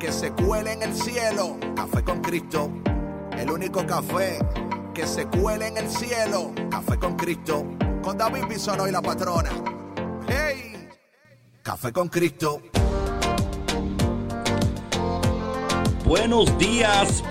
que se cuele en el cielo. Café con Cristo, el único café que se cuele en el cielo. Café con Cristo, con David Bisonó y la patrona. ¡Hey! Café con Cristo. Buenos días.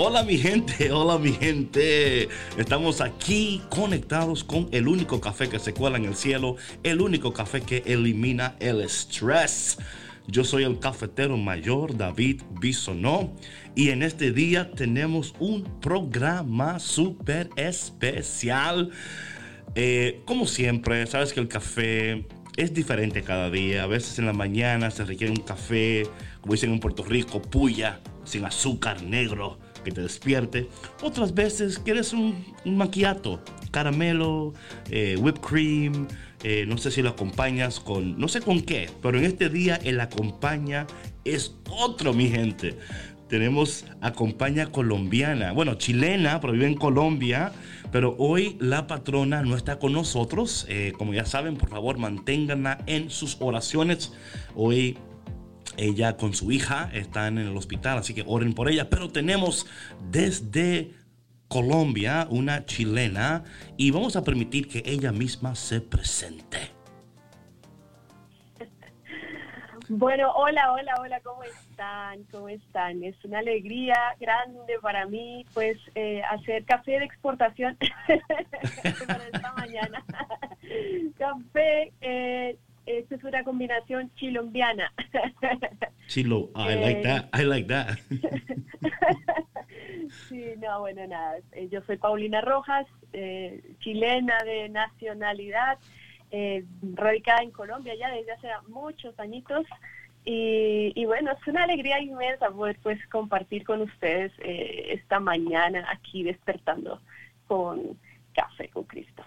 Hola mi gente, estamos aquí conectados con el único café que se cuela en el cielo, el único café que elimina el estrés. Yo soy el cafetero mayor David Bisonó y en este día tenemos un programa súper especial. Como siempre, sabes que el café es diferente cada día. A veces en la mañana se requiere un café, como dicen en Puerto Rico, puya, sin azúcar, negro, que te despierte. Otras veces quieres un macchiato, caramelo, whipped cream, no sé si lo acompañas con, no sé con qué, pero en este día el acompaña es otro, mi gente. Tenemos acompaña colombiana, bueno, chilena, pero vive en Colombia. Pero hoy la patrona no está con nosotros. Como ya saben, por favor, manténganla en sus oraciones. Hoy ella con su hija están en el hospital, así que oren por ella. Pero tenemos desde Colombia una chilena y vamos a permitir que ella misma se presente. Bueno, hola, ¿cómo están? Es una alegría grande para mí, pues, hacer café de exportación para esta mañana. Café... Esta es una combinación chilombiana. Chilo, I like that. Sí, no, bueno, nada. Yo soy Paulina Rojas, chilena de nacionalidad, radicada en Colombia ya desde hace muchos añitos. Y bueno, es una alegría inmensa poder pues compartir con ustedes esta mañana aquí despertando con Café con Cristo.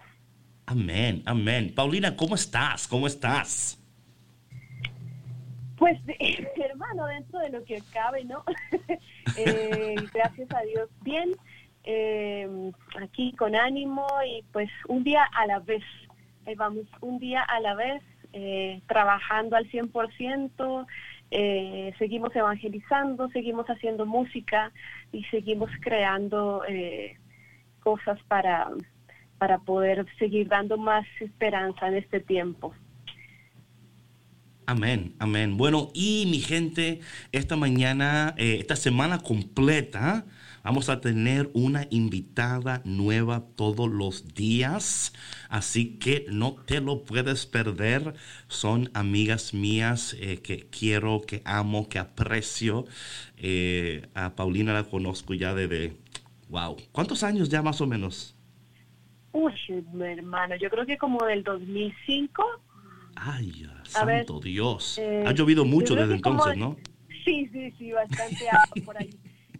Amén. Paulina, ¿Cómo estás? Pues, hermano, dentro de lo que cabe, ¿no? Gracias a Dios, bien. Aquí con ánimo y pues un día a la vez. Vamos, un día a la vez, trabajando al 100%. Seguimos evangelizando, seguimos haciendo música y seguimos creando cosas para poder seguir dando más esperanza en este tiempo. Amén. Bueno, y mi gente, esta mañana, esta semana completa, vamos a tener una invitada nueva todos los días, así que no te lo puedes perder. Son amigas mías que quiero, que amo, que aprecio. A Paulina la conozco ya desde, wow, ¿cuántos años ya más o menos? Uy, mi hermano, yo creo que como del 2005. Ay, santo Dios. Ha llovido mucho desde entonces, ¿no? Sí, bastante agua por ahí.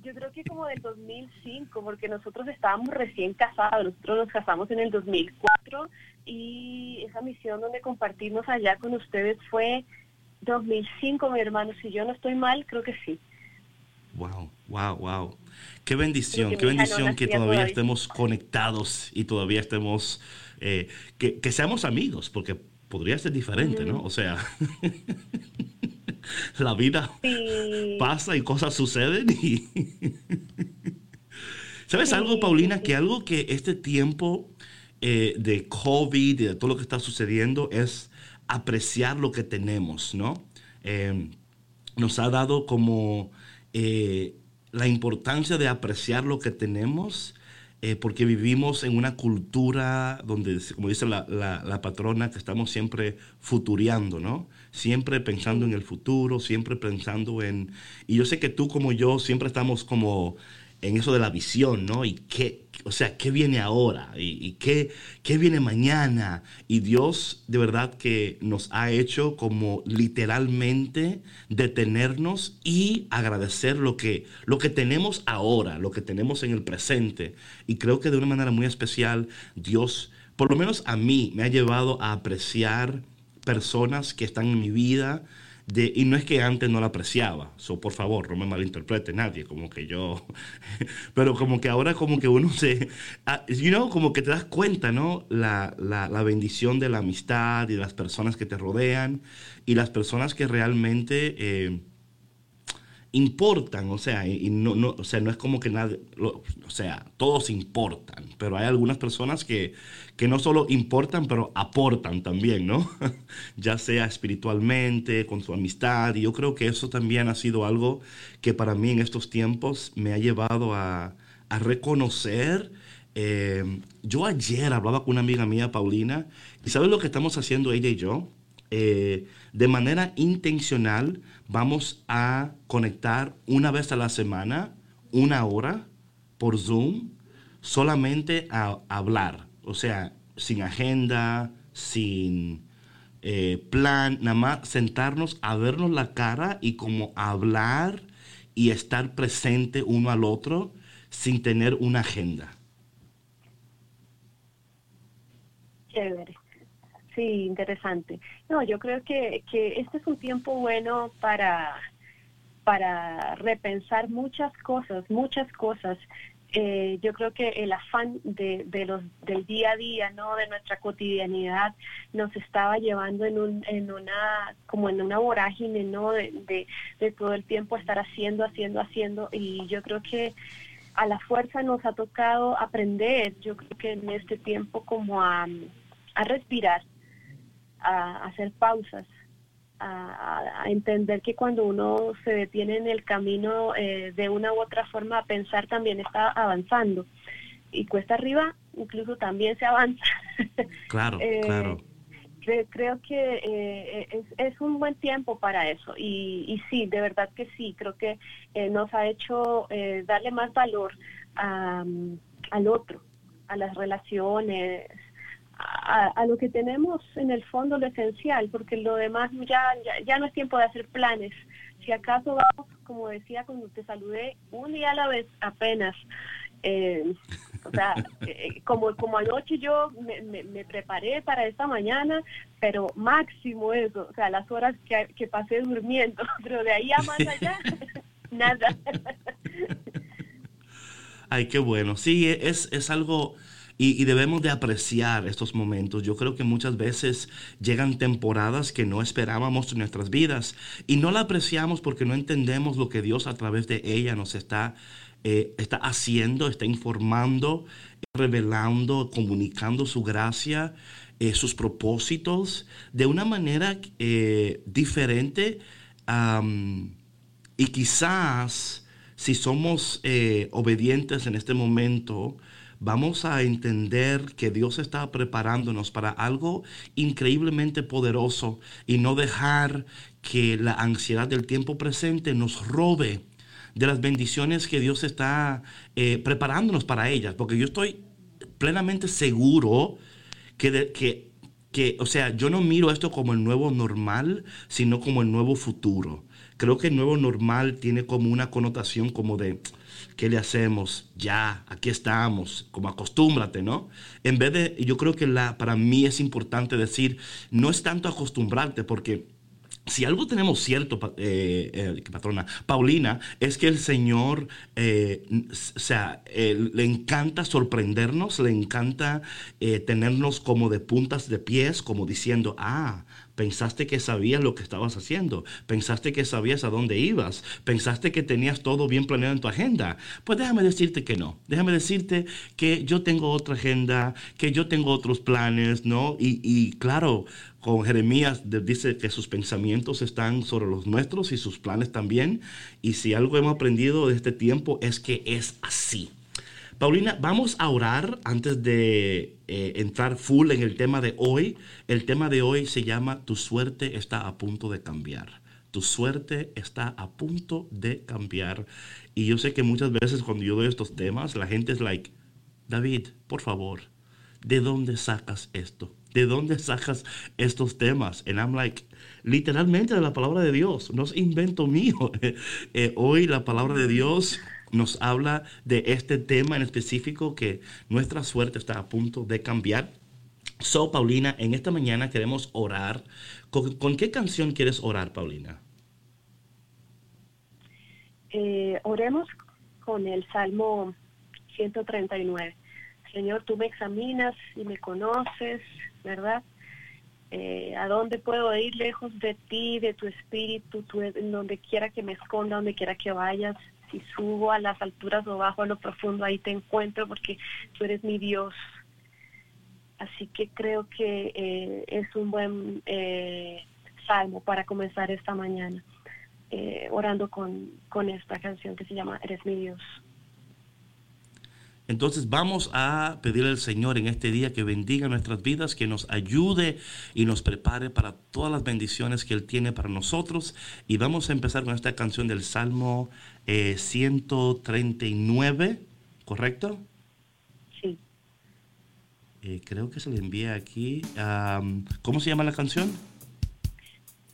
Yo creo que como del 2005, porque nosotros estábamos recién casados. Nosotros nos casamos en el 2004 y esa misión donde compartimos allá con ustedes fue 2005, mi hermano. Si yo no estoy mal, creo que sí. Wow. Qué bendición que todavía estemos conectados y todavía estemos, que seamos amigos, porque podría ser diferente, ¿no? O sea, la vida pasa y cosas suceden y... ¿Sabes algo, Paulina? Que algo que este tiempo de COVID y de todo lo que está sucediendo es apreciar lo que tenemos, ¿no? Nos ha dado como... la importancia de apreciar lo que tenemos, porque vivimos en una cultura donde, como dice la patrona, que estamos siempre futureando, ¿no? Siempre pensando en el futuro, siempre pensando en... Y yo sé que tú como yo siempre estamos como en eso de la visión, ¿no? Y qué, o sea, qué viene ahora y qué viene mañana. Y Dios de verdad que nos ha hecho como literalmente detenernos y agradecer lo que tenemos ahora, lo que tenemos en el presente. Y creo que de una manera muy especial Dios, por lo menos a mí, me ha llevado a apreciar personas que están en mi vida. Y no es que antes no la apreciaba, por favor, no me malinterprete nadie, como que yo, pero como que ahora como que uno se, como que te das cuenta, ¿no? La bendición de la amistad y de las personas que te rodean y las personas que realmente importan, o sea, y no, o sea, no es como que nadie, o sea, todos importan, pero hay algunas personas que no solo importan, pero aportan también, ¿no? Ya sea espiritualmente, con su amistad, y yo creo que eso también ha sido algo que para mí en estos tiempos me ha llevado a reconocer. Yo ayer hablaba con una amiga mía, Paulina, y ¿sabes lo que estamos haciendo ella y yo? De manera intencional vamos a conectar una vez a la semana, 1 hora por Zoom, solamente a hablar. O sea, sin agenda, sin plan, nada más sentarnos a vernos la cara y como hablar y estar presente uno al otro sin tener una agenda. Chévere. Sí, interesante. No, yo creo que este es un tiempo bueno para repensar muchas cosas. Yo creo que el afán del día a día, ¿no? De nuestra cotidianidad nos estaba llevando en una vorágine, ¿no? De todo el tiempo estar haciendo, y yo creo que a la fuerza nos ha tocado aprender, yo creo que en este tiempo como a respirar, a hacer pausas, a entender que cuando uno se detiene en el camino de una u otra forma a pensar también está avanzando, y cuesta arriba incluso también se avanza. Claro, claro. Creo que es un buen tiempo para eso, y sí, de verdad que sí, creo que nos ha hecho darle más valor al otro, a las relaciones, a lo que tenemos en el fondo, lo esencial, porque lo demás ya no es tiempo de hacer planes. Si acaso vamos, como decía cuando te saludé, un día a la vez apenas. Como anoche yo me preparé para esta mañana, pero máximo eso, o sea, las horas que pasé durmiendo, pero de ahí a más allá, nada. Ay, qué bueno. Sí, es algo... Y debemos de apreciar estos momentos. Yo creo que muchas veces llegan temporadas que no esperábamos en nuestras vidas y no la apreciamos porque no entendemos lo que Dios a través de ella nos está haciendo, está informando, revelando, comunicando su gracia, sus propósitos de una manera diferente. Y quizás si somos obedientes en este momento, vamos a entender que Dios está preparándonos para algo increíblemente poderoso y no dejar que la ansiedad del tiempo presente nos robe de las bendiciones que Dios está preparándonos para ellas. Porque yo estoy plenamente seguro que, o sea, yo no miro esto como el nuevo normal, sino como el nuevo futuro. Creo que el nuevo normal tiene como una connotación como de... ¿Qué le hacemos? Ya, aquí estamos, como acostúmbrate, ¿no? En vez de, yo creo que para mí es importante decir, no es tanto acostumbrarte, porque si algo tenemos cierto, patrona Paulina, es que el Señor, le encanta sorprendernos, le encanta tenernos como de puntas de pies, como diciendo, pensaste que sabías lo que estabas haciendo. Pensaste que sabías a dónde ibas. Pensaste que tenías todo bien planeado en tu agenda. Pues déjame decirte que no. Déjame decirte que yo tengo otra agenda, que yo tengo otros planes, ¿no? Y claro, con Jeremías dice que sus pensamientos están sobre los nuestros y sus planes también. Y si algo hemos aprendido de este tiempo es que es así. Paulina, vamos a orar antes de entrar full en el tema de hoy. El tema de hoy se llama Tu suerte está a punto de cambiar. Tu suerte está a punto de cambiar. Y yo sé que muchas veces cuando yo doy estos temas, la gente es like, David, por favor, ¿de dónde sacas esto? ¿De dónde sacas estos temas? And I'm like, literalmente de la palabra de Dios. No es invento mío. Hoy la palabra de Dios nos habla de este tema en específico, que nuestra suerte está a punto de cambiar. So, Paulina, en esta mañana queremos orar. ¿Con qué canción quieres orar, Paulina? Oremos con el Salmo 139. Señor, tú me examinas y me conoces, ¿verdad? ¿A dónde puedo ir lejos de ti, de tu espíritu? Tú, en donde quiera que me esconda, donde quiera que vayas. Si subo a las alturas o bajo a lo profundo, ahí te encuentro porque tú eres mi Dios. Así que creo que es un buen salmo para comenzar esta mañana, orando con esta canción que se llama Eres mi Dios. Entonces vamos a pedirle al Señor en este día que bendiga nuestras vidas, que nos ayude y nos prepare para todas las bendiciones que Él tiene para nosotros. Y vamos a empezar con esta canción del Salmo 139, ¿correcto? Creo que se le envía aquí. ¿Cómo se llama la canción?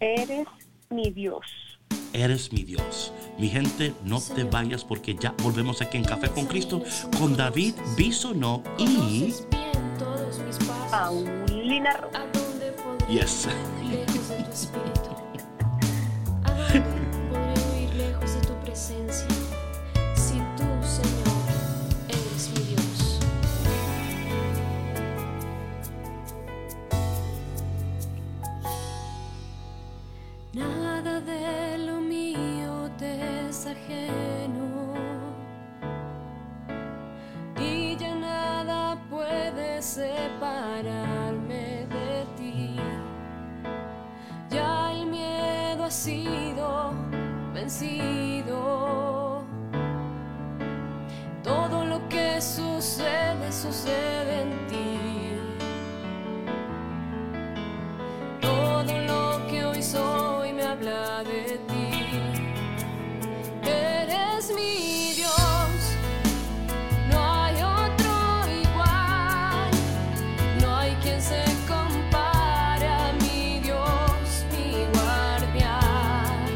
Eres mi Dios. Eres mi Dios. Mi gente, no te vayas porque ya volvemos aquí en Café con Cristo con David Bisonó y Paulina Rojas. Yes. Nada de lo mío te es ajeno y ya nada puede separarme de ti. Ya el miedo ha sido vencido. Todo lo que sucede, sucede en ti. Todo lo que hoy soy habla de ti, eres mi Dios, no hay otro igual, no hay quien se compare a mi Dios, mi guardián,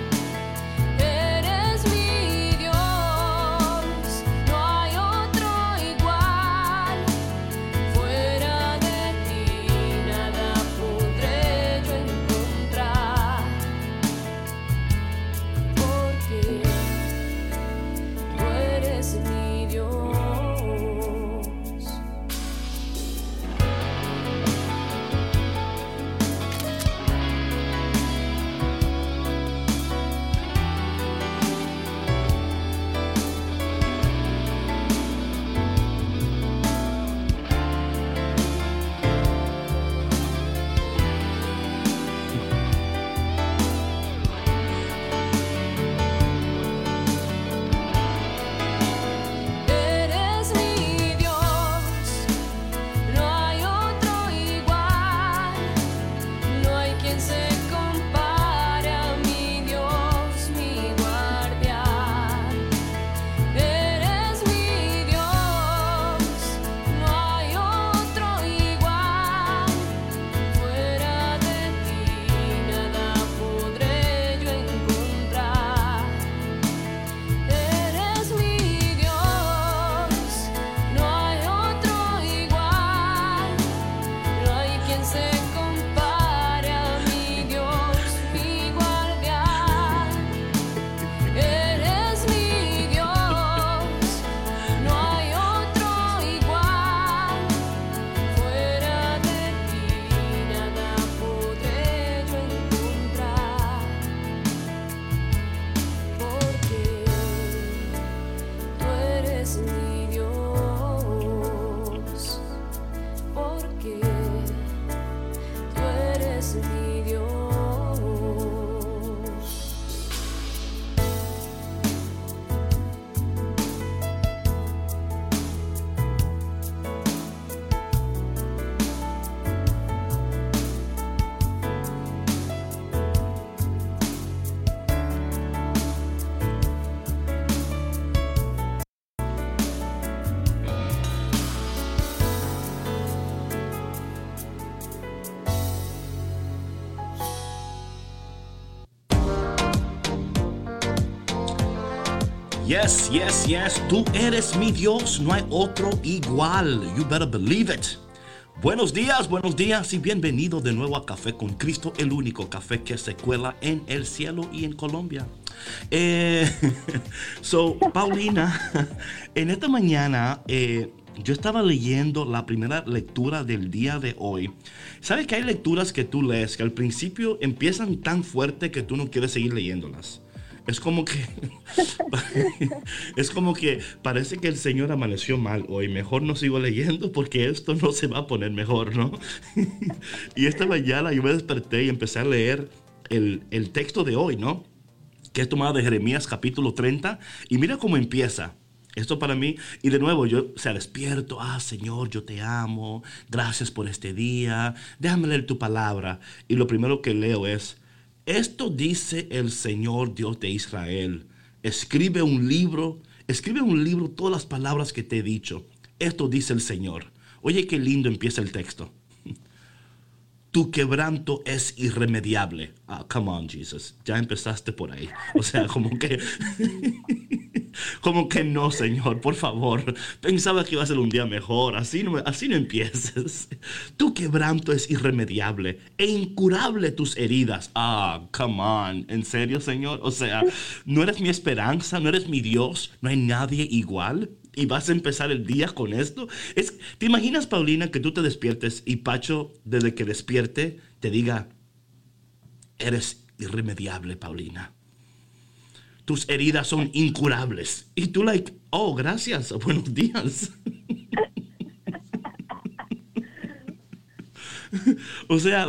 eres mi Dios, no hay otro igual, Yes, yes, yes. Tú eres mi Dios. No hay otro igual. You better believe it. Buenos días y bienvenido de nuevo a Café con Cristo, el único café que se cuela en el cielo y en Colombia. Paulina, en esta mañana yo estaba leyendo la primera lectura del día de hoy. ¿Sabes que hay lecturas que tú lees que al principio empiezan tan fuerte que tú no quieres seguir leyéndolas? Es como que parece que el Señor amaneció mal hoy. Mejor no sigo leyendo porque esto no se va a poner mejor, ¿no? Y esta mañana yo me desperté y empecé a leer el texto de hoy, ¿no? Que es tomado de Jeremías capítulo 30. Y mira cómo empieza. Esto para mí, y de nuevo yo despierto, Señor, yo te amo, gracias por este día, déjame leer tu palabra. Y lo primero que leo es, esto dice el Señor Dios de Israel, escribe un libro todas las palabras que te he dicho, esto dice el Señor. Oye, qué lindo empieza el texto. Tu quebranto es irremediable. Come on, Jesus. Ya empezaste por ahí. O sea, como que no, Señor, por favor. Pensaba que iba a ser un día mejor. Así no empieces. Tu quebranto es irremediable e incurable tus heridas. Come on. ¿En serio, Señor? O sea, no eres mi esperanza, no eres mi Dios, no hay nadie igual. ¿Y vas a empezar el día con esto? ¿Te imaginas, Paulina, que tú te despiertes y Pacho, desde que despierte, te diga, eres irremediable, Paulina? Tus heridas son incurables. Y tú gracias, buenos días. O sea,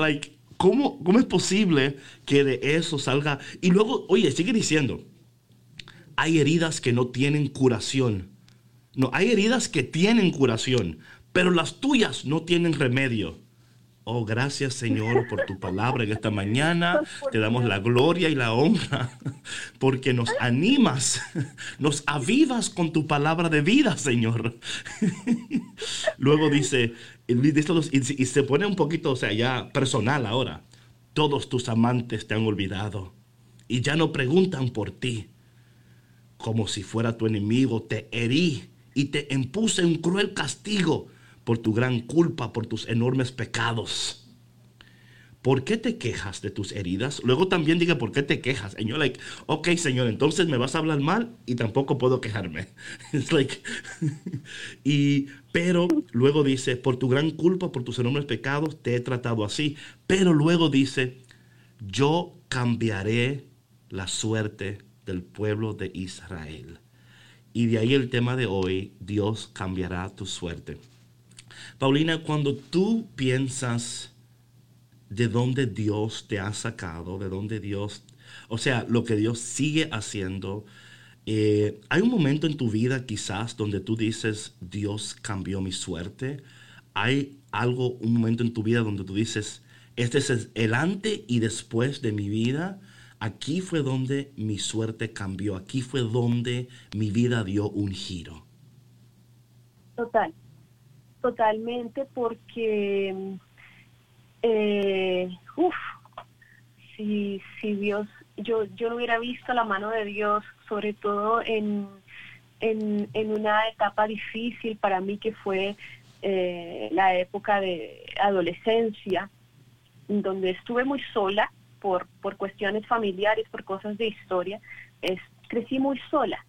¿cómo es posible que de eso salga? Y luego, oye, sigue diciendo, hay heridas que no tienen curación. No, hay heridas que tienen curación, pero las tuyas no tienen remedio. Oh, gracias, Señor, por tu palabra en esta mañana. Te damos la gloria y la honra porque nos animas, nos avivas con tu palabra de vida, Señor. Luego dice, y se pone un poquito, ya personal ahora. Todos tus amantes te han olvidado y ya no preguntan por ti. Como si fuera tu enemigo, te herí y te impuse un cruel castigo por tu gran culpa, por tus enormes pecados. ¿Por qué te quejas de tus heridas? Luego también diga, ¿por qué te quejas? Y yo ok, Señor, entonces me vas a hablar mal y tampoco puedo quejarme. Pero luego dice, por tu gran culpa, por tus enormes pecados, te he tratado así. Pero luego dice, yo cambiaré la suerte del pueblo de Israel. Y de ahí el tema de hoy, Dios cambiará tu suerte. Paulina, cuando tú piensas de dónde Dios te ha sacado, de dónde Dios, lo que Dios sigue haciendo, hay un momento en tu vida quizás donde tú dices, Dios cambió mi suerte. Hay un momento en tu vida donde tú dices, este es el antes y después de mi vida. Aquí fue donde mi suerte cambió. Aquí fue donde mi vida dio un giro. Totalmente, porque si Dios, yo no hubiera visto la mano de Dios, sobre todo en una etapa difícil para mí que fue la época de adolescencia, donde estuve muy sola. Por cuestiones familiares, por cosas de historia, crecí muy sola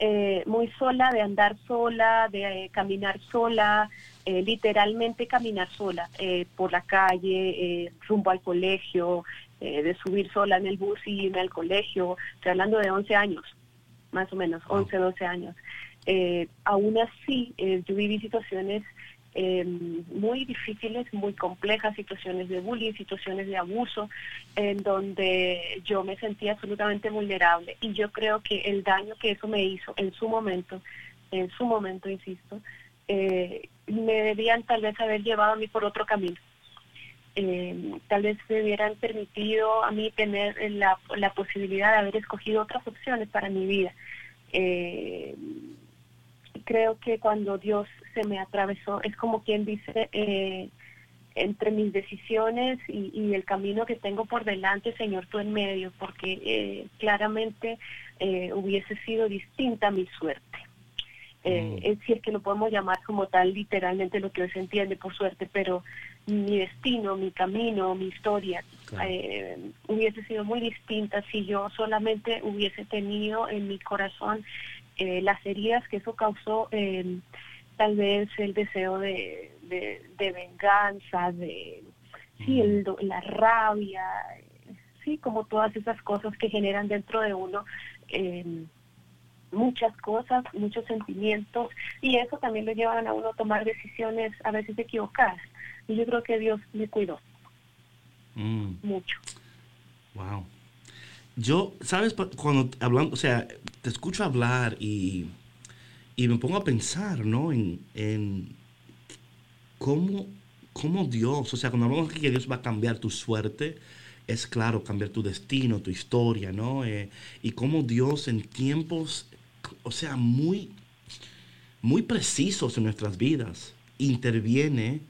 de andar sola, de caminar sola, literalmente caminar sola por la calle, rumbo al colegio, de subir sola en el bus y irme al colegio. Estoy hablando de 11 años, más o menos, 11, 12 años. Aún así, yo viví situaciones muy difíciles, muy complejas, situaciones de bullying, situaciones de abuso, en donde yo me sentía absolutamente vulnerable. Y yo creo que el daño que eso me hizo en su momento, insisto, me debían tal vez haber llevado a mí por otro camino. Tal vez me hubieran permitido a mí tener la posibilidad de haber escogido otras opciones para mi vida. Creo que cuando Dios se me atravesó, es como quien dice, entre mis decisiones y el camino que tengo por delante, Señor, tú en medio, porque claramente hubiese sido distinta mi suerte. Si es que lo podemos llamar como tal, literalmente lo que hoy se entiende por suerte, pero mi destino, mi camino, mi historia, claro, hubiese sido muy distinta si yo solamente hubiese tenido en mi corazón las heridas que eso causó, tal vez el deseo de venganza, la rabia, sí, como todas esas cosas que generan dentro de uno muchas cosas, muchos sentimientos, y eso también lo llevan a uno a tomar decisiones a veces equivocadas. Y yo creo que Dios me cuidó mucho. Wow. Yo, ¿sabes? Cuando hablamos, o sea, te escucho hablar y me pongo a pensar, ¿no? En cómo Dios, o sea, cuando hablamos aquí que Dios va a cambiar tu suerte, es claro, cambiar tu destino, tu historia, ¿no? Y cómo Dios en tiempos, o sea, muy, muy precisos en nuestras vidas, interviene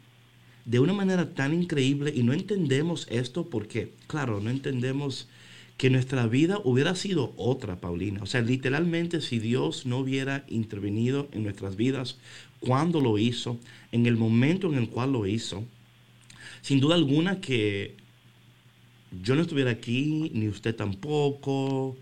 de una manera tan increíble, y no entendemos esto porque, claro, no entendemos que nuestra vida hubiera sido otra, Paulina. O sea, literalmente, si Dios no hubiera intervenido en nuestras vidas cuando lo hizo, en el momento en el cual lo hizo, sin duda alguna que yo no estuviera aquí, ni usted tampoco.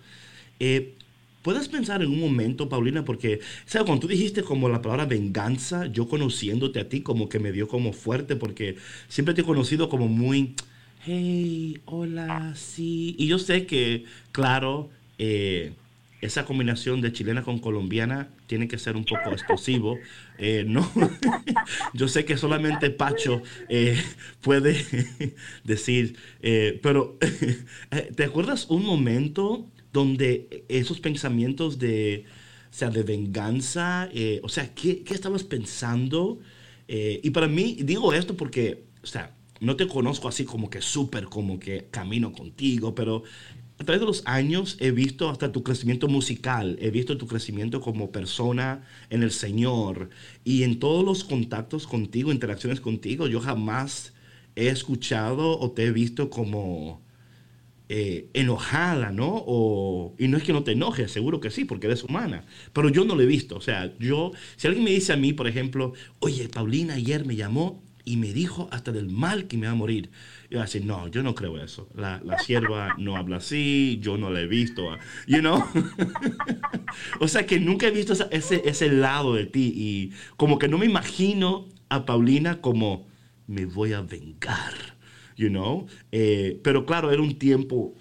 ¿Puedes pensar en un momento, Paulina? Porque, ¿sabes? Cuando tú dijiste como la palabra venganza, yo conociéndote a ti como que me dio como fuerte, porque siempre te he conocido como muy, hey, hola, sí. Y yo sé que, claro, esa combinación de chilena con colombiana tiene que ser un poco explosivo. No, yo sé que solamente Pacho puede decir, pero ¿te acuerdas un momento donde esos pensamientos de venganza, o sea, ¿qué estabas pensando? Y para mí, digo esto porque, o sea, no te conozco así como que súper, como que camino contigo, pero a través de los años he visto hasta tu crecimiento musical, he visto tu crecimiento como persona en el Señor, y en todos los contactos contigo, interacciones contigo, yo jamás he escuchado o te he visto como enojada, ¿no? Y no es que no te enojes, seguro que sí, porque eres humana, pero yo no lo he visto. O sea, si alguien me dice a mí, por ejemplo, oye, Paulina ayer me llamó y me dijo hasta del mal que me va a morir, yo voy a decir, no, yo no creo eso, la sierva no habla así, yo no la he visto, you know. O sea, que nunca he visto ese lado de ti, y como que no me imagino a Paulina como, me voy a vengar, you know, pero claro, era un tiempo,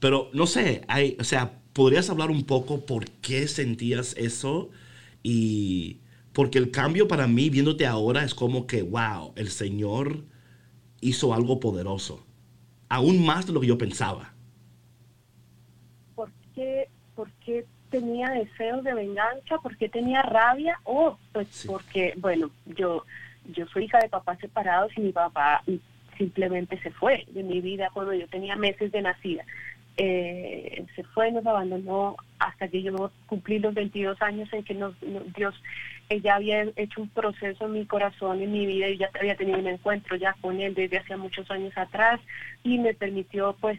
pero no sé, o sea, ¿podrías hablar un poco por qué sentías eso? Y porque el cambio para mí, viéndote ahora, es como que, wow, el Señor hizo algo poderoso, aún más de lo que yo pensaba. ¿Por qué tenía deseos de venganza? ¿Por qué tenía rabia? Pues sí. Porque, bueno, Yo soy hija de papás separados y mi papá simplemente se fue de mi vida cuando yo tenía meses de nacida. Se fue, nos abandonó hasta que yo cumplí los 22 años en que Dios ya había hecho un proceso en mi corazón, en mi vida, y ya había tenido un encuentro ya con él desde hacía muchos años atrás, y me permitió pues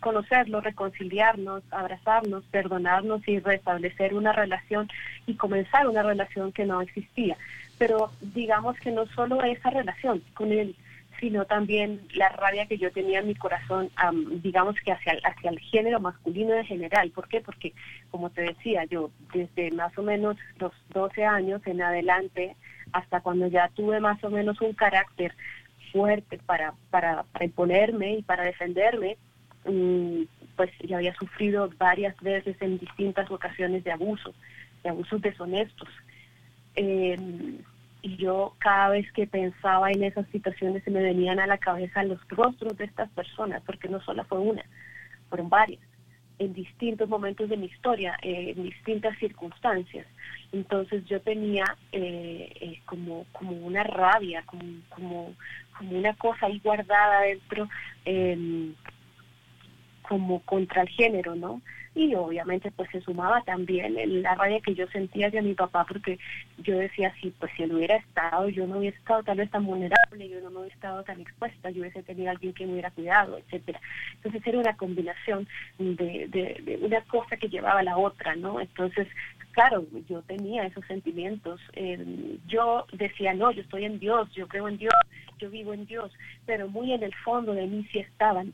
conocerlo, reconciliarnos, abrazarnos, perdonarnos y restablecer una relación y comenzar una relación que no existía. Pero digamos que no solo esa relación con él, sino también la rabia que yo tenía en mi corazón, digamos que hacia el género masculino en general. ¿Por qué? Porque, como te decía, yo desde más o menos los 12 años en adelante, hasta cuando ya tuve más o menos un carácter fuerte para imponerme y para defenderme, pues ya había sufrido varias veces en distintas ocasiones de abusos deshonestos, y yo cada vez que pensaba en esas situaciones se me venían a la cabeza los rostros de estas personas, porque no solo fue una, fueron varias, en distintos momentos de mi historia, en distintas circunstancias. Entonces yo tenía como una rabia, como una cosa ahí guardada dentro, como contra el género, ¿no? Y obviamente pues se sumaba también la rabia que yo sentía hacia mi papá, porque yo decía, sí, pues si él hubiera estado, yo no hubiera estado tal vez tan vulnerable, yo no me hubiera estado tan expuesta, yo hubiese tenido a alguien que me hubiera cuidado, etcétera. Entonces era una combinación de una cosa que llevaba a la otra, ¿no? Entonces, claro, yo tenía esos sentimientos, yo decía, no, yo estoy en Dios, yo creo en Dios, yo vivo en Dios, pero muy en el fondo de mí sí estaban,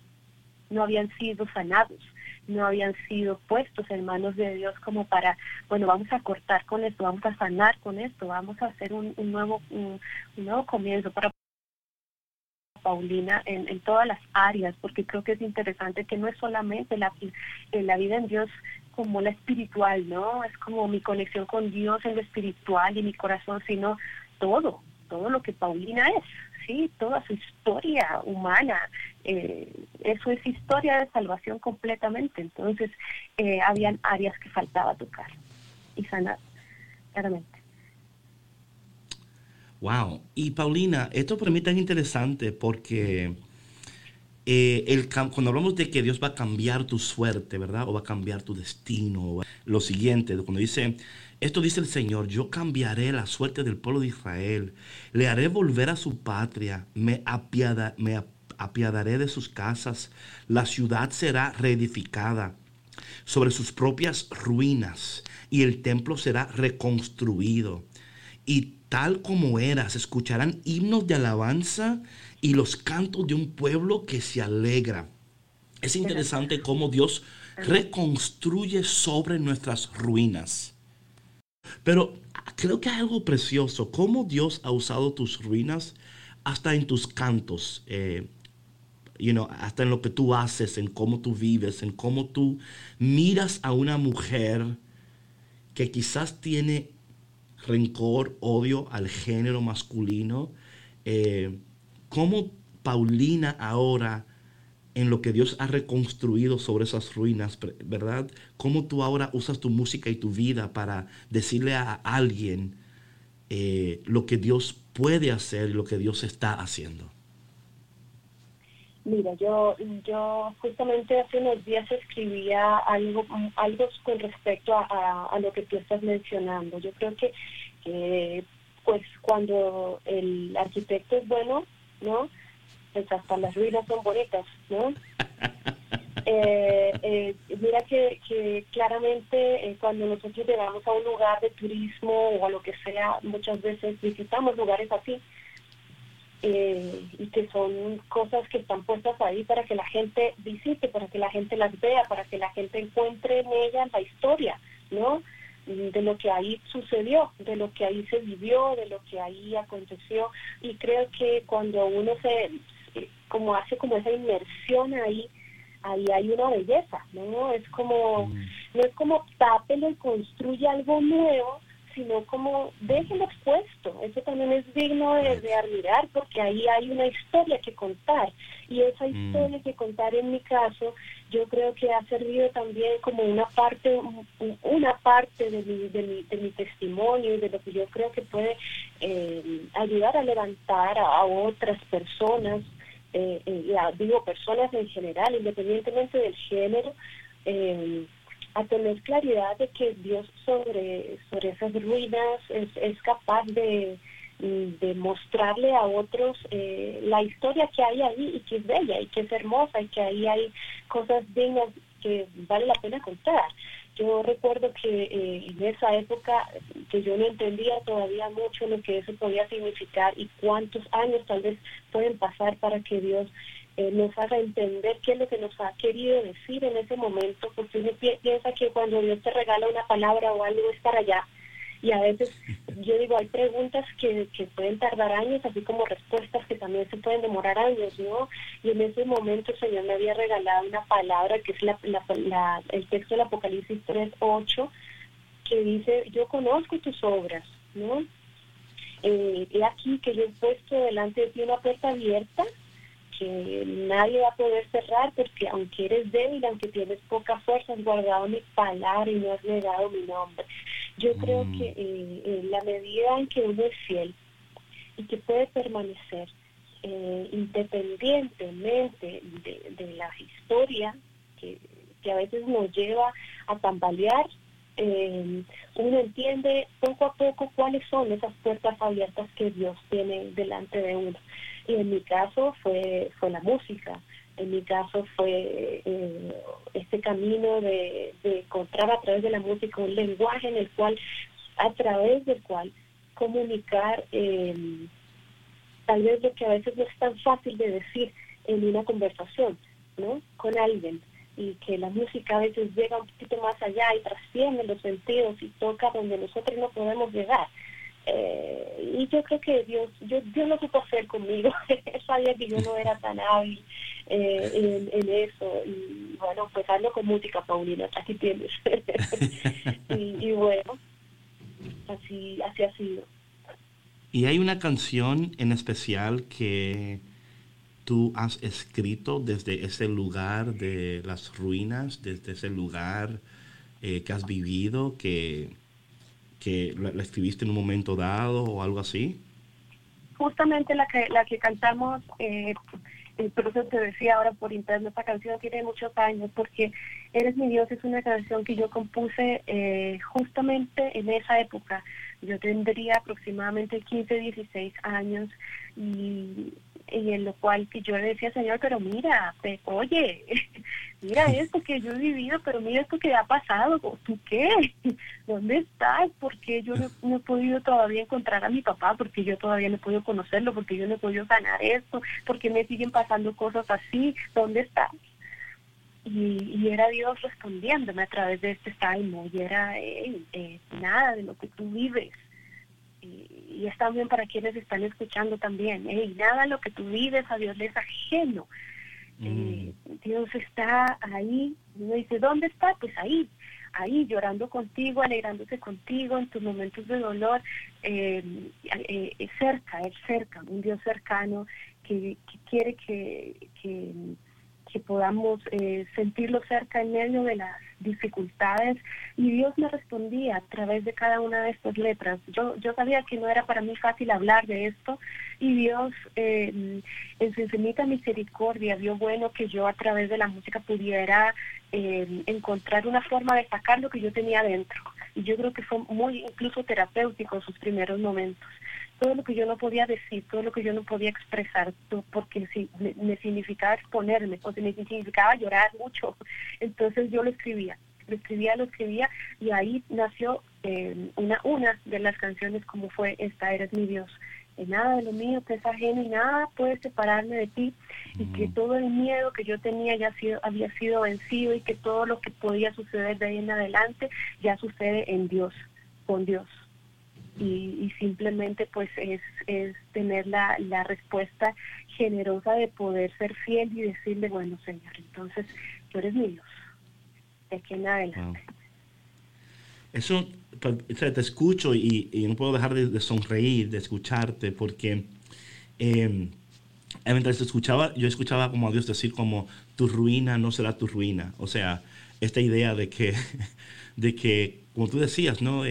no habían sido sanados, no habían sido puestos en manos de Dios como para, bueno, vamos a cortar con esto, vamos a sanar con esto, vamos a hacer un nuevo comienzo para Paulina en todas las áreas, porque creo que es interesante que no es solamente la vida en Dios como la espiritual, ¿no? Es como mi conexión con Dios en lo espiritual y mi corazón, sino todo lo que Paulina es, ¿sí? Toda su historia humana, eso es historia de salvación completamente. Entonces, habían áreas que faltaba tocar y sanar, claramente. Wow. Y Paulina, esto para mí es tan interesante porque cuando hablamos de que Dios va a cambiar tu suerte, ¿verdad? O va a cambiar tu destino. Lo siguiente, cuando dice... Esto dice el Señor, yo cambiaré la suerte del pueblo de Israel, le haré volver a su patria, me apiadaré de sus casas, la ciudad será reedificada sobre sus propias ruinas y el templo será reconstruido. Y tal como era, se escucharán himnos de alabanza y los cantos de un pueblo que se alegra. Es interesante cómo Dios reconstruye sobre nuestras ruinas. Pero creo que hay algo precioso, cómo Dios ha usado tus ruinas hasta en tus cantos, hasta en lo que tú haces, en cómo tú vives, en cómo tú miras a una mujer que quizás tiene rencor, odio al género masculino, cómo Paulina ahora, en lo que Dios ha reconstruido sobre esas ruinas, ¿verdad? ¿Cómo tú ahora usas tu música y tu vida para decirle a alguien lo que Dios puede hacer y lo que Dios está haciendo? Mira, yo justamente hace unos días escribía algo con respecto a lo que tú estás mencionando. Yo creo que pues cuando el arquitecto es bueno, ¿no?, hasta las ruinas son bonitas, ¿no? Mira que claramente cuando nosotros llegamos a un lugar de turismo o a lo que sea, muchas veces visitamos lugares así y que son cosas que están puestas ahí para que la gente visite, para que la gente las vea, para que la gente encuentre en ellas la historia, ¿no?, de lo que ahí sucedió, de lo que ahí se vivió, de lo que ahí aconteció. Y creo que cuando uno hace esa inmersión ahí hay una belleza, ¿no? Es como, no es como tápelo y construye algo nuevo, sino como déjelo expuesto. Eso también es digno de admirar, porque ahí hay una historia que contar. Y esa historia que contar, en mi caso, yo creo que ha servido también como una parte de mi testimonio y de lo que yo creo que puede ayudar a levantar a otras personas, digo personas en general, independientemente del género, a tener claridad de que Dios sobre esas ruinas es capaz de mostrarle a otros la historia que hay ahí, y que es bella y que es hermosa, y que ahí hay cosas dignas que vale la pena contar. Yo recuerdo que en esa época que yo no entendía todavía mucho lo que eso podía significar y cuántos años tal vez pueden pasar para que Dios nos haga entender qué es lo que nos ha querido decir en ese momento, porque uno piensa que cuando Dios te regala una palabra o algo es para allá. Y a veces, yo digo, hay preguntas que pueden tardar años, así como respuestas que también se pueden demorar años, ¿no? Y en ese momento el Señor me había regalado una palabra, que es el texto del Apocalipsis 3.8, que dice, yo conozco tus obras, ¿no? He aquí que yo he puesto delante de ti una puerta abierta, que nadie va a poder cerrar, porque aunque eres débil, aunque tienes poca fuerza, has guardado mi palabra y no has negado mi nombre. Yo creo que en la medida en que uno es fiel y que puede permanecer independientemente de la historia que a veces nos lleva a tambalear, uno entiende poco a poco cuáles son esas puertas abiertas que Dios tiene delante de uno. Y en mi caso fue la música, en mi caso fue este camino de encontrar a través de la música un lenguaje en el cual, a través del cual comunicar tal vez lo que a veces no es tan fácil de decir en una conversación, ¿no?, con alguien, y que la música a veces llega un poquito más allá y trasciende los sentidos y toca donde nosotros no podemos llegar. Y yo creo que Dios lo supo hacer conmigo. Él sabía que yo no era tan hábil en eso. Y bueno, pues hazlo con música, Paulina, aquí tienes. y bueno, así ha sido. Y hay una canción en especial que tú has escrito desde ese lugar de las ruinas, desde ese lugar que has vivido, que la escribiste en un momento dado o algo así. Justamente la que cantamos, por eso te decía ahora por internet, esta canción tiene muchos años, porque Eres mi Dios es una canción que yo compuse justamente en esa época. Yo tendría aproximadamente 15, 16 años y en lo cual que yo le decía, Señor, pero mira, oye, mira esto que yo he vivido, pero mira esto que ha pasado, ¿tú qué? ¿Dónde estás? ¿Por qué yo no he podido todavía encontrar a mi papá? ¿Por qué yo todavía no he podido conocerlo? ¿Por qué yo no he podido ganar esto? ¿Por qué me siguen pasando cosas así? ¿Dónde estás? Y era Dios respondiéndome a través de este salmo, y era nada de lo que tú vives. Y es también para quienes están escuchando también, nada de lo que tú vives a Dios le es ajeno. Dios está ahí, y uno dice, ¿dónde está? Pues ahí llorando contigo, alegrándose contigo en tus momentos de dolor, cerca, un Dios cercano que quiere que podamos sentirlo cerca en medio de las dificultades. Y Dios me respondía a través de cada una de estas letras. Yo sabía que no era para mí fácil hablar de esto, y Dios en su infinita misericordia vio bueno que yo a través de la música pudiera encontrar una forma de sacar lo que yo tenía dentro. Y yo creo que fue muy incluso terapéutico en sus primeros momentos. Todo lo que yo no podía decir, todo lo que yo no podía expresar, porque sí, me significaba exponerme, o sea, me significaba llorar mucho. Entonces yo lo escribía, y ahí nació una de las canciones, como fue esta, Eres mi Dios. Nada de lo mío te es ajeno y nada puede separarme de ti, y que todo el miedo que yo tenía había sido vencido, y que todo lo que podía suceder de ahí en adelante ya sucede en Dios, con Dios. Y simplemente pues es tener la respuesta generosa de poder ser fiel y decirle, bueno, Señor, entonces tú eres mi Dios, de aquí en adelante. Wow. Eso, te escucho y no puedo dejar de sonreír, de escucharte, porque mientras te escuchaba, yo escuchaba como a Dios decir como, tu ruina no será tu ruina. O sea, esta idea de que como tú decías, ¿no?,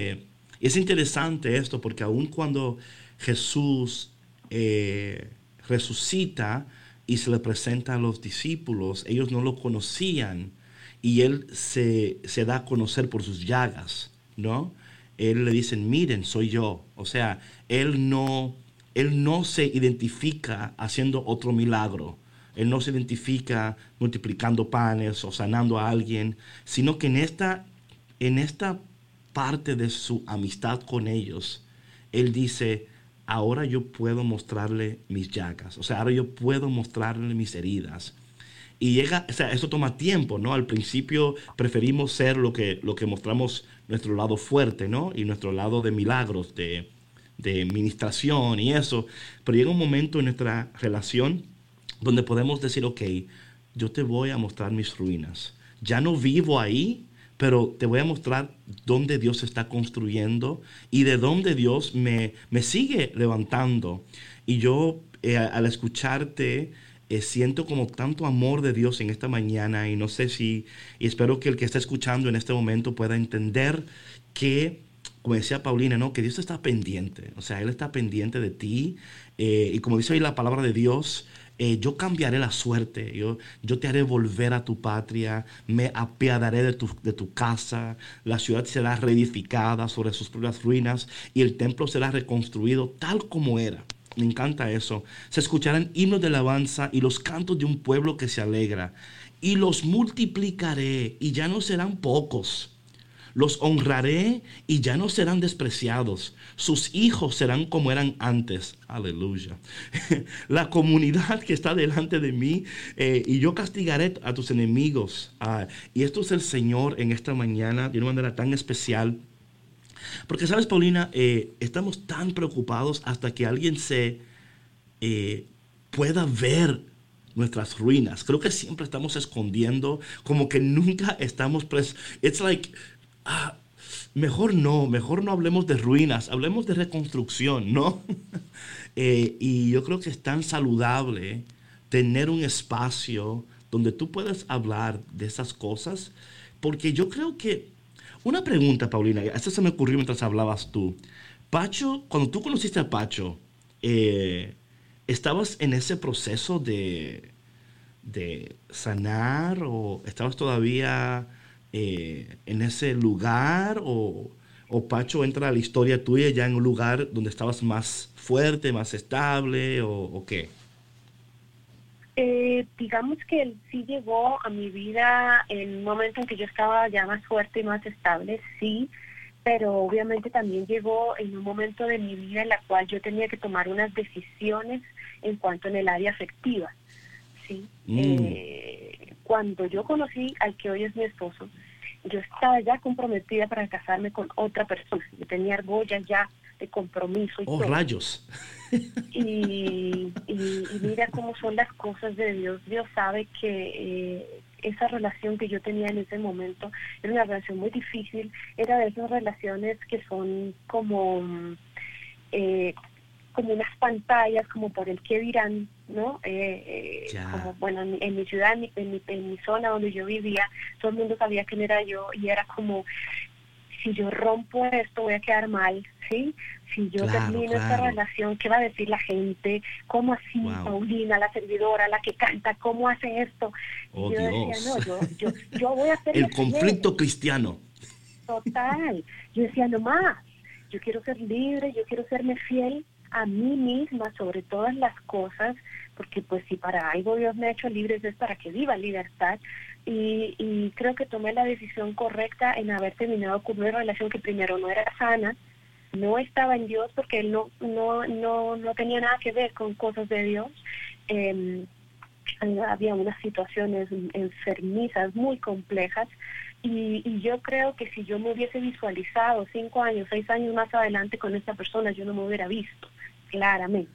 es interesante esto, porque aun cuando Jesús resucita y se le presenta a los discípulos, ellos no lo conocían, y él se da a conocer por sus llagas, ¿no? Él le dice, miren, soy yo. O sea, él no se identifica haciendo otro milagro. Él no se identifica multiplicando panes o sanando a alguien, sino que en esta parte de su amistad con ellos, él dice, ahora yo puedo mostrarle mis llagas, o sea, ahora yo puedo mostrarle mis heridas. Y llega, o sea, esto toma tiempo, ¿no? Al principio preferimos ser lo que mostramos nuestro lado fuerte, ¿no? Y nuestro lado de milagros, de ministración y eso. Pero llega un momento en nuestra relación donde podemos decir, ok, yo te voy a mostrar mis ruinas. Ya no vivo ahí, pero te voy a mostrar dónde Dios está construyendo y de dónde Dios me sigue levantando. Y yo, al escucharte, siento como tanto amor de Dios en esta mañana, y no sé si, y espero que el que está escuchando en este momento pueda entender que, como decía Paulina, ¿no?, que Dios está pendiente. O sea, Él está pendiente de ti, y como dice ahí la palabra de Dios, yo cambiaré la suerte, yo te haré volver a tu patria, me apiadaré de tu casa, la ciudad será reedificada sobre sus propias ruinas y el templo será reconstruido tal como era. Me encanta eso. Se escucharán himnos de alabanza y los cantos de un pueblo que se alegra. Y los multiplicaré y ya no serán pocos. Los honraré y ya no serán despreciados. Sus hijos serán como eran antes. Aleluya. La comunidad que está delante de mí, y yo castigaré a tus enemigos. Y esto es el Señor en esta mañana de una manera tan especial. Porque, ¿sabes, Paulina? Estamos tan preocupados hasta que alguien se pueda ver nuestras ruinas. Creo que siempre estamos escondiendo, como que nunca estamos... It's like... mejor no hablemos de ruinas, hablemos de reconstrucción, ¿no? Y yo creo que es tan saludable tener un espacio donde tú puedas hablar de esas cosas, porque yo creo que... Una pregunta, Paulina, esto se me ocurrió mientras hablabas tú. Pacho, cuando tú conociste a Pacho, ¿estabas en ese proceso de sanar o estabas todavía en ese lugar? ¿O Pacho entra a la historia tuya ya en un lugar donde estabas más fuerte, más estable o qué? Digamos que él sí llegó a mi vida en un momento en que yo estaba ya más fuerte y más estable, sí, pero obviamente también llegó en un momento de mi vida en la cual yo tenía que tomar unas decisiones en cuanto en el área afectiva, ¿sí? Cuando yo conocí al que hoy es mi esposo, yo estaba ya comprometida para casarme con otra persona, yo tenía argolla ya de compromiso y todo. Rayos. Y mira cómo son las cosas de Dios. Dios sabe que esa relación que yo tenía en ese momento era una relación muy difícil, era de esas relaciones que son como unas pantallas, como por el qué dirán, ¿no? Como, bueno, en mi ciudad, en mi zona donde yo vivía, todo el mundo sabía quién era yo y era como... Si yo rompo esto, voy a quedar mal, ¿sí? Si yo termino esta relación, ¿qué va a decir la gente? ¿Cómo así, Paulina, la servidora, la que canta? ¿Cómo hace esto? Yo decía, no, yo voy a hacer... El conflicto cristiano. Total. Yo decía, no más. Yo quiero ser libre, yo quiero serme fiel a mí misma sobre todas las cosas, porque pues si para algo Dios me ha hecho libre, es para que viva libertad. Y creo que tomé la decisión correcta en haber terminado con una relación que primero no era sana, no estaba en Dios porque él no tenía nada que ver con cosas de Dios. Había unas situaciones enfermizas muy complejas y yo creo que si yo me hubiese visualizado 5 años, 6 años más adelante con esta persona, yo no me hubiera visto claramente.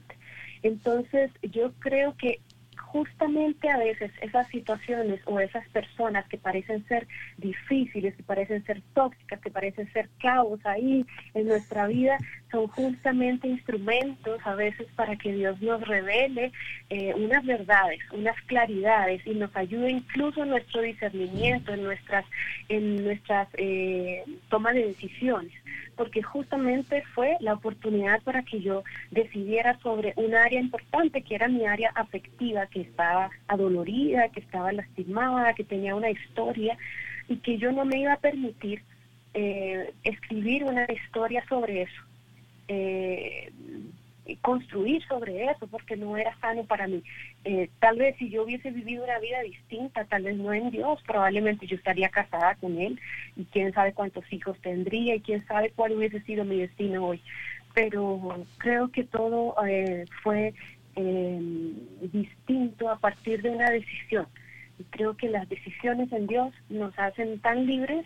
Entonces yo creo que justamente a veces esas situaciones o esas personas que parecen ser difíciles, que parecen ser tóxicas, que parecen ser caos ahí en nuestra vida, son justamente instrumentos a veces para que Dios nos revele unas verdades, unas claridades y nos ayude incluso en nuestro discernimiento, en nuestras toma de decisiones, porque justamente fue la oportunidad para que yo decidiera sobre un área importante que era mi área afectiva, que estaba adolorida, que estaba lastimada, que tenía una historia y que yo no me iba a permitir escribir una historia sobre eso, construir sobre eso, porque no era sano para mí. Tal vez si yo hubiese vivido una vida distinta, tal vez no en Dios, probablemente yo estaría casada con él y quién sabe cuántos hijos tendría y quién sabe cuál hubiese sido mi destino hoy. Pero creo que todo fue distinto a partir de una decisión. Y creo que las decisiones en Dios nos hacen tan libres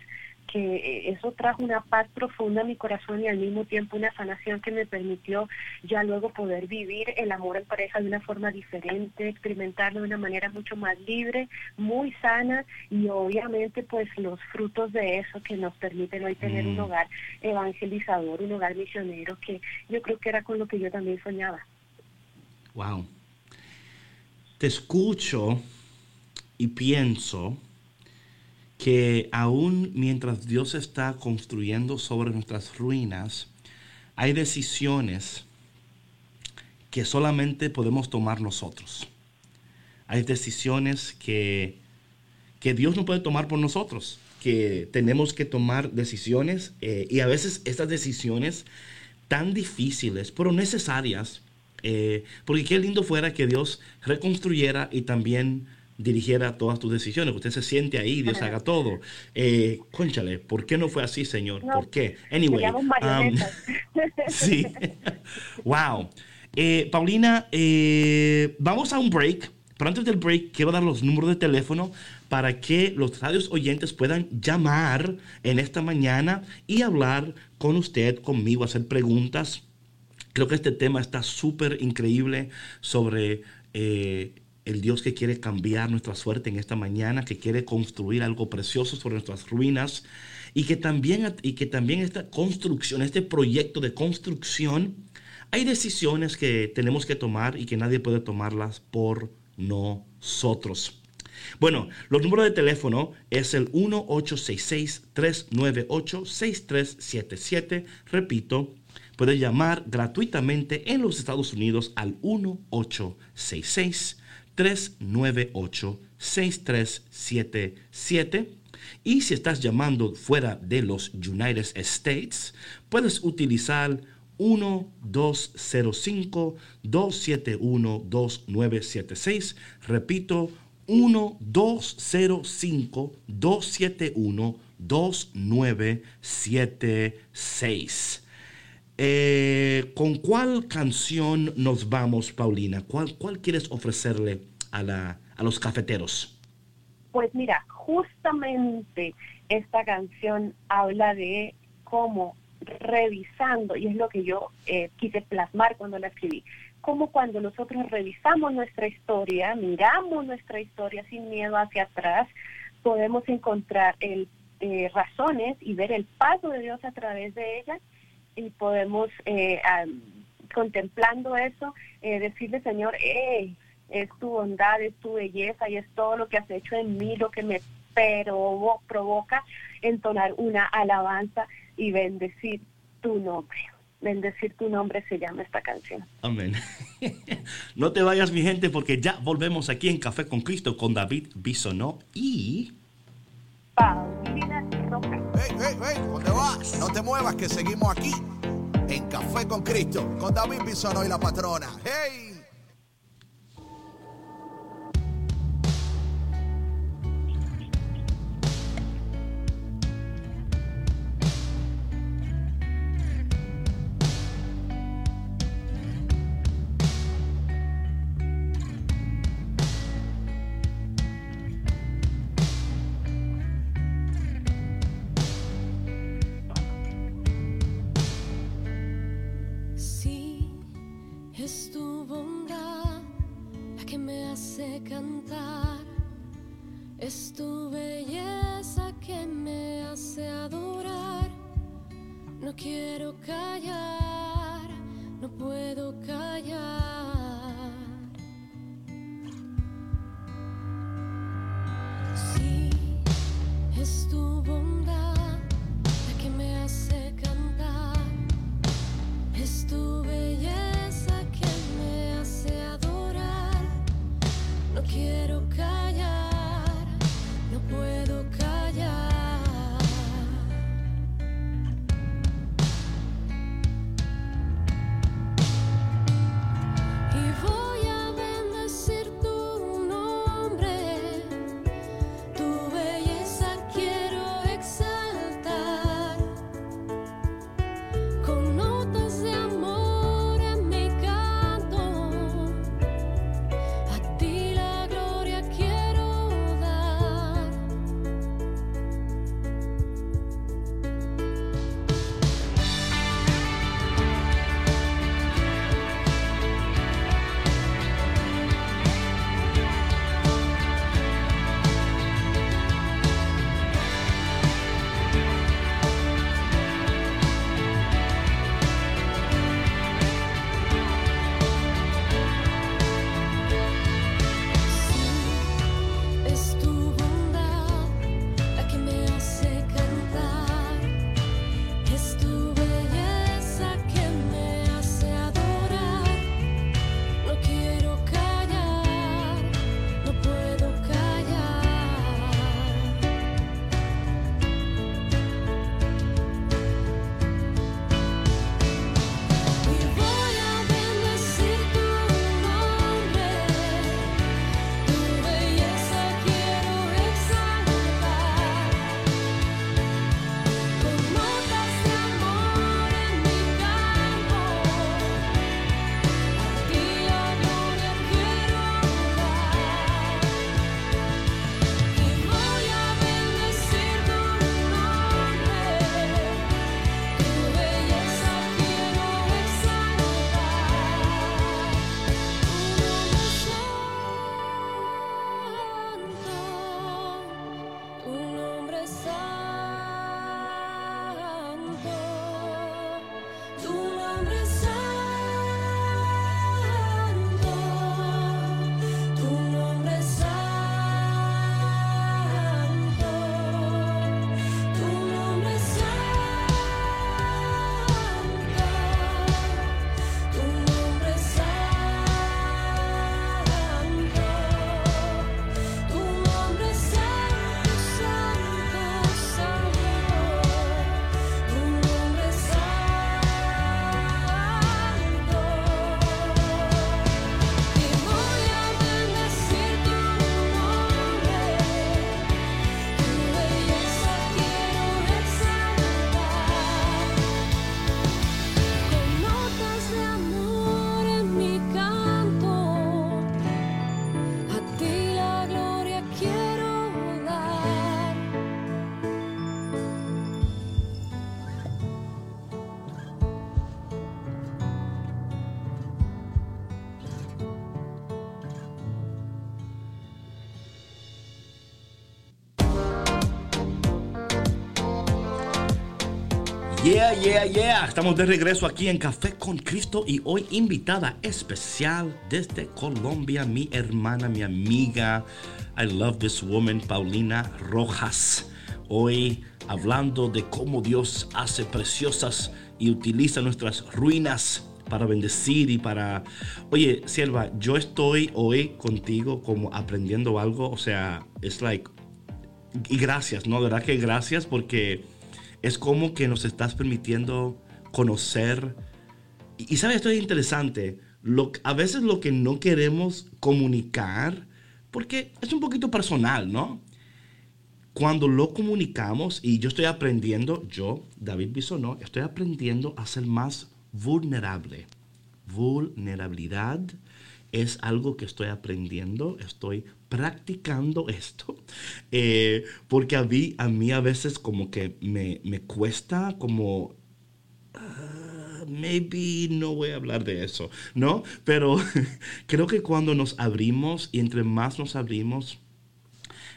que eso trajo una paz profunda a mi corazón y al mismo tiempo una sanación que me permitió ya luego poder vivir el amor en pareja de una forma diferente, experimentarlo de una manera mucho más libre, muy sana y obviamente pues los frutos de eso que nos permiten hoy tener un hogar evangelizador, un hogar misionero, que yo creo que era con lo que yo también soñaba. Wow. Te escucho y pienso que aún mientras Dios está construyendo sobre nuestras ruinas, hay decisiones que solamente podemos tomar nosotros. Hay decisiones que Dios no puede tomar por nosotros, que tenemos que tomar decisiones, y a veces estas decisiones tan difíciles, pero necesarias, porque qué lindo fuera que Dios reconstruyera y también dirigiera todas tus decisiones, que usted se siente ahí, Dios haga todo. Cónchale, ¿por qué no fue así, Señor? No, ¿por qué? Anyway. Sí. Wow. Paulina, vamos a un break. Pero antes del break, quiero dar los números de teléfono para que los radios oyentes puedan llamar en esta mañana y hablar con usted, conmigo, hacer preguntas. Creo que este tema está súper increíble sobre el Dios que quiere cambiar nuestra suerte en esta mañana, que quiere construir algo precioso sobre nuestras ruinas y que también esta construcción, este proyecto de construcción, hay decisiones que tenemos que tomar y que nadie puede tomarlas por nosotros. Bueno, los números de teléfono es el 1-866-398-6377. Repito, puede llamar gratuitamente en los Estados Unidos al 1-866-398-6377. Y si estás llamando fuera de los United States, puedes utilizar 1-205-271-2976. Repito, 1-205-271-2976. ¿Con cuál canción nos vamos, Paulina? ¿Cuál quieres ofrecerle a los cafeteros? Pues mira, justamente esta canción habla de cómo revisando, y es lo que yo quise plasmar cuando la escribí, como cuando nosotros revisamos nuestra historia, miramos nuestra historia sin miedo hacia atrás, podemos encontrar razones y ver el paso de Dios a través de ella, y podemos, contemplando eso, decirle, Señor, es tu bondad, es tu belleza, y es todo lo que has hecho en mí, lo que me provoca entonar una alabanza y bendecir tu nombre. Bendecir tu nombre se llama esta canción. Amén. No te vayas, mi gente, porque ya volvemos aquí en Café con Cristo con David Bisonó y Paulina Rojas. Hey, ¿dónde vas? No te muevas, que seguimos aquí en Café con Cristo con David Bisonó y la patrona. ¡Hey! Yeah. Estamos de regreso aquí en Café con Cristo y hoy invitada especial desde Colombia, mi hermana, mi amiga, I love this woman, Paulina Rojas. Hoy hablando de cómo Dios hace preciosas y utiliza nuestras ruinas para bendecir y para... Oye, sierva, yo estoy hoy contigo como aprendiendo algo, o sea, es like... Y gracias, ¿no? De verdad que gracias porque... Es como que nos estás permitiendo conocer. Y ¿sabes? Esto es interesante. A veces lo que no queremos comunicar, porque es un poquito personal, ¿no? Cuando lo comunicamos, y yo estoy aprendiendo, yo, David Bisonó, estoy aprendiendo a ser más vulnerable. Vulnerabilidad es algo que estoy aprendiendo, estoy practicando esto, porque a mí a veces como que me cuesta como, maybe no voy a hablar de eso, ¿no? Pero creo que cuando nos abrimos y entre más nos abrimos,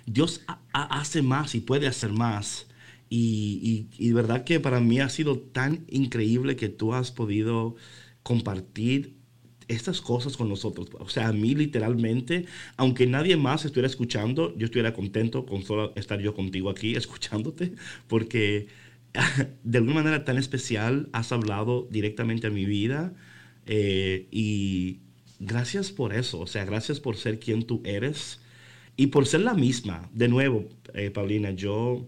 Dios hace más y puede hacer más. Y verdad que para mí ha sido tan increíble que tú has podido compartir estas cosas con nosotros. O sea, a mí literalmente, aunque nadie más estuviera escuchando, yo estuviera contento con solo estar yo contigo aquí escuchándote, porque de alguna manera tan especial has hablado directamente a mi vida, y gracias por eso. O sea, gracias por ser quien tú eres y por ser la misma. De nuevo, Paulina, yo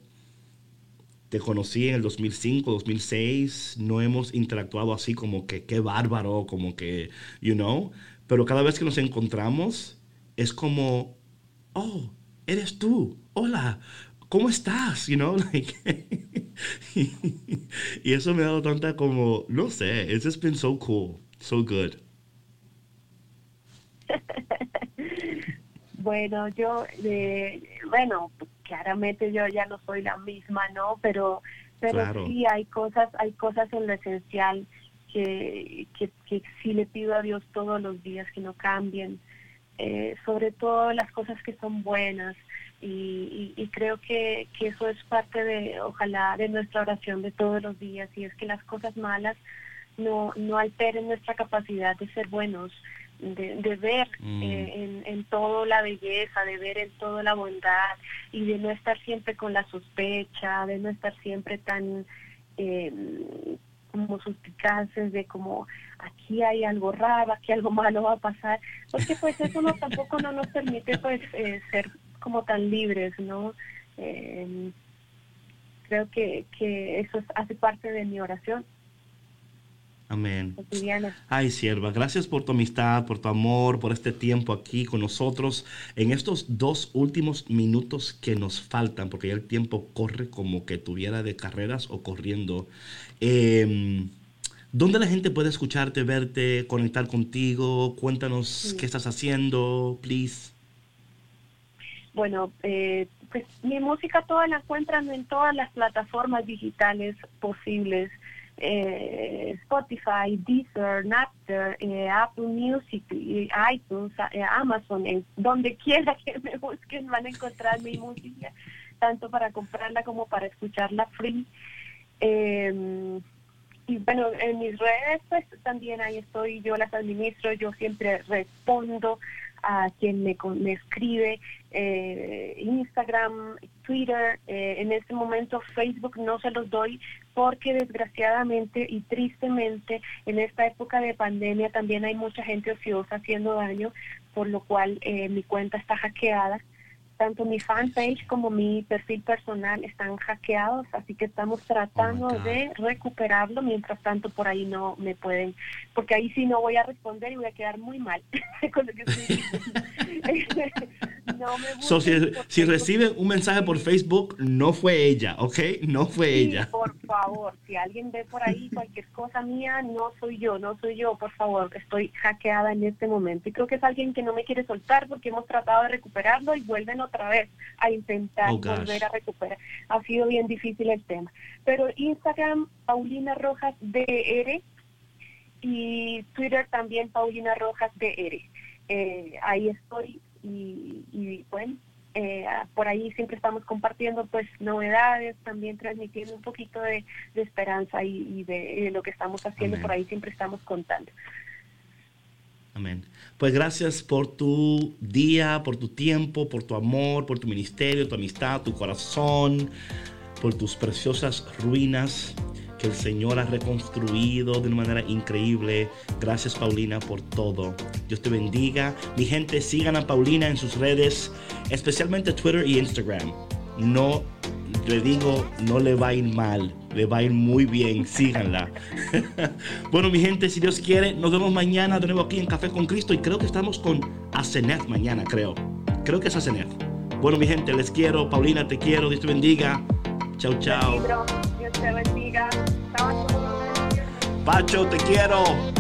te conocí en el 2005, 2006, no hemos interactuado así como que qué bárbaro, como que, you know. Pero cada vez que nos encontramos es como, oh, eres tú, hola, ¿cómo estás? You know, like, y eso me ha dado tanta como, no sé, it's just been so cool, so good. Bueno, claramente yo ya no soy la misma, ¿no? Pero claro. Sí hay cosas en lo esencial que sí le pido a Dios todos los días que no cambien, sobre todo las cosas que son buenas, y creo que eso es parte de, ojalá, de nuestra oración de todos los días, y es que las cosas malas no alteren nuestra capacidad de ser buenos, de ver en todo la belleza, de ver en todo la bondad, y de no estar siempre con la sospecha, de no estar siempre tan como suspicaces de como aquí hay algo raro, aquí algo malo va a pasar, porque pues eso tampoco nos permite pues ser como tan libres, ¿no? Creo que eso hace parte de mi oración. Amén. Ay, sierva, gracias por tu amistad, por tu amor, por este tiempo aquí con nosotros en estos 2 últimos minutos que nos faltan, porque ya el tiempo corre como que tuviera de carreras o corriendo. ¿Dónde la gente puede escucharte, verte, conectar contigo? Cuéntanos qué estás haciendo, please. Bueno, pues mi música toda la encuentran en todas las plataformas digitales posibles. Spotify, Deezer, Napster, Apple Music, iTunes, Amazon, donde quiera que me busquen van a encontrar mi música, tanto para comprarla como para escucharla free. Y bueno, en mis redes pues también ahí estoy, yo las administro, yo siempre respondo a quien me escribe, Instagram, Twitter, en este momento Facebook no se los doy porque desgraciadamente y tristemente en esta época de pandemia también hay mucha gente ociosa haciendo daño, por lo cual mi cuenta está hackeada, tanto mi fanpage como mi perfil personal están hackeados, así que estamos tratando de recuperarlo. Mientras tanto, por ahí no me pueden, porque ahí sí no voy a responder y voy a quedar muy mal con lo que estoy diciendo. No me gusta. Si reciben un mensaje por Facebook, no fue ella, ¿ok? No fue ella. Por favor, si alguien ve por ahí cualquier cosa mía, no soy yo, por favor, estoy hackeada en este momento. Y creo que es alguien que no me quiere soltar porque hemos tratado de recuperarlo y vuelven otra vez a intentar volver a recuperar. Ha sido bien difícil el tema. Pero Instagram, Paulina Rojas DR, y Twitter también, Paulina Rojas DR. Ahí estoy. Y bueno, por ahí siempre estamos compartiendo pues novedades, también transmitiendo un poquito de esperanza y de lo que estamos haciendo. Amén. Por ahí siempre estamos contando. Amén. Pues gracias por tu día, por tu tiempo, por tu amor, por tu ministerio, tu amistad, tu corazón, por tus preciosas ruinas que el Señor ha reconstruido de una manera increíble. Gracias, Paulina, por todo. Dios te bendiga. Mi gente, sigan a Paulina en sus redes, especialmente Twitter y Instagram. No, le digo, no le va a ir mal. Le va a ir muy bien. Síganla. Bueno, mi gente, si Dios quiere, nos vemos mañana de nuevo aquí en Café con Cristo. Y creo que estamos con Asenef mañana, creo. Creo que es Asenef. Bueno, mi gente, les quiero. Paulina, te quiero. Dios te bendiga. Chao, chao. Dios te bendiga. Chao. Pacho, te quiero.